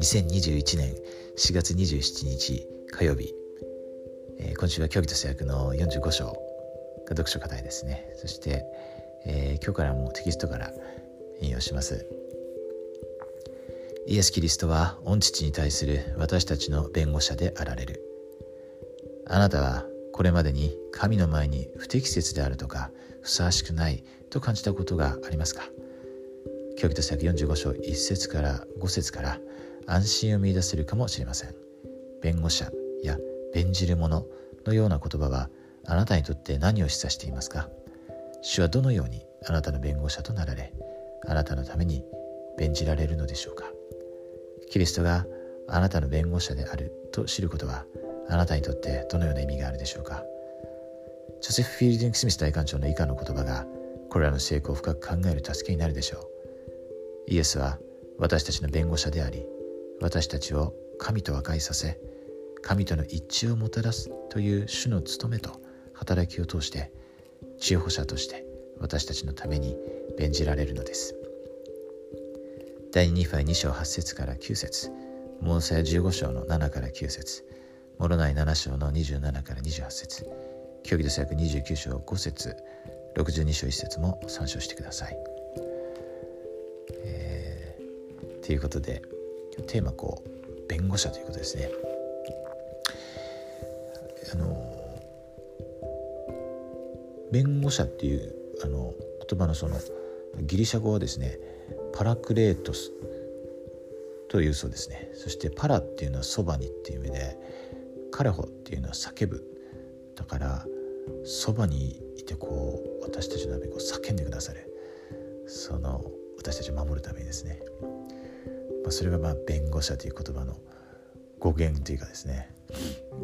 2021年4月27日火曜日、今週は教義と制約の45章が読書課題ですね。そして、今日からもテキストから引用します。イエス・キリストは御父に対する私たちの弁護者であられる。あなたはこれまでに神の前に不適切であるとかふさわしくないと感じたことがありますか？教義と制約45章1節から5節から安心を見出せるかもしれません。弁護者や弁じる者のような言葉はあなたにとって何を示唆していますか？主はどのようにあなたの弁護者となられ、あなたのために弁じられるのでしょうか？キリストがあなたの弁護者であると知ることはあなたにとってどのような意味があるでしょうか？ジョゼフ・スミス大官長の以下の言葉がこれらの成功を深く考える助けになるでしょう。イエスは私たちの弁護者であり、私たちを神と和解させ、神との一致をもたらすという主の務めと働きを通して、治保者として私たちのために弁じられるのです。第2ファイ2章8節から9節、モーセ15章の7から9節、モロナイ7章の27から28節、教義と制約29章5節、62章1節も参照してください。ということで、テーマ弁護者ということですね。弁護者っていう言葉のギリシャ語はですね、パラクレートスというそうですね。そしてパラっていうのはそばにっていう意味で、カレホっていうのは叫ぶ。だからそばにいて私たちのために叫んでくださる。私たちを守るためにですね。それが弁護者という言葉の語源というかですね、こ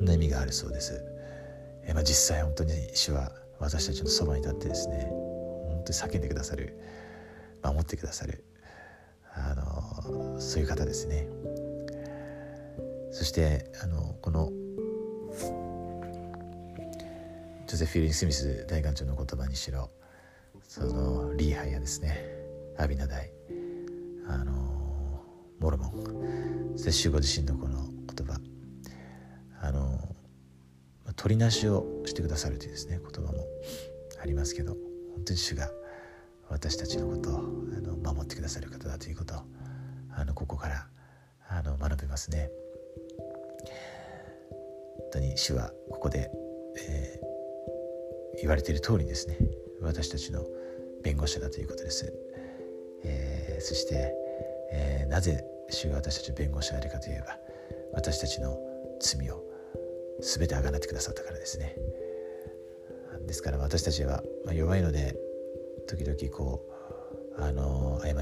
んな意味があるそうです。実際本当に主は私たちのそばに立ってですね、本当に叫んでくださる、守ってくださる、そういう方ですね。そしてこのジョゼフ・スミス大官長の言葉にしろ、リーハイヤですね、アビナダイ、モルモン、そしてご自身のこの言葉、取りなしをしてくださるというですね言葉もありますけど、本当に主が私たちのことを守ってくださる方だということをここから学べますね。本当に主はここで、言われている通りにですね、私たちの弁護者だということです。そして、なぜ主が私たちの弁護者であるかといえば、私たちの罪を全てあがなってくださったからですね。ですから私たちは弱いので時々過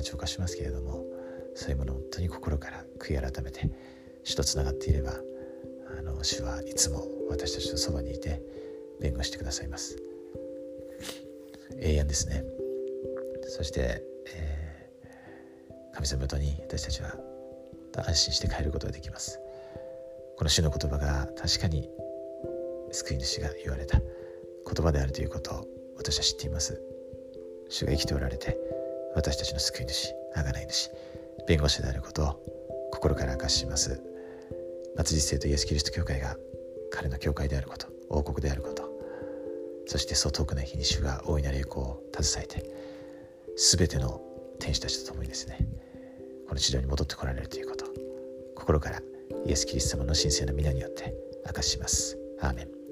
ちを犯しますけれども、そういうものを本当に心から悔い改めて主とつながっていれば、主はいつも私たちのそばにいて弁護してくださいます。永遠ですね。そして、神様のとに私たちは安心して帰ることができます。この主の言葉が確かに救い主が言われた言葉であるということを私は知っています。主が生きておられて、私たちの救い主、贖い主、弁護士であることを心から明かしします。松実生とイエス・キリスト教会が彼の教会であること、王国であること、そしてそう遠くない日に主が大いなる栄光を携えて、すべての天使たちと共にですね、この地上に戻ってこられるということ、心からイエス・キリスト様の神聖な皆によって明かします。アーメン。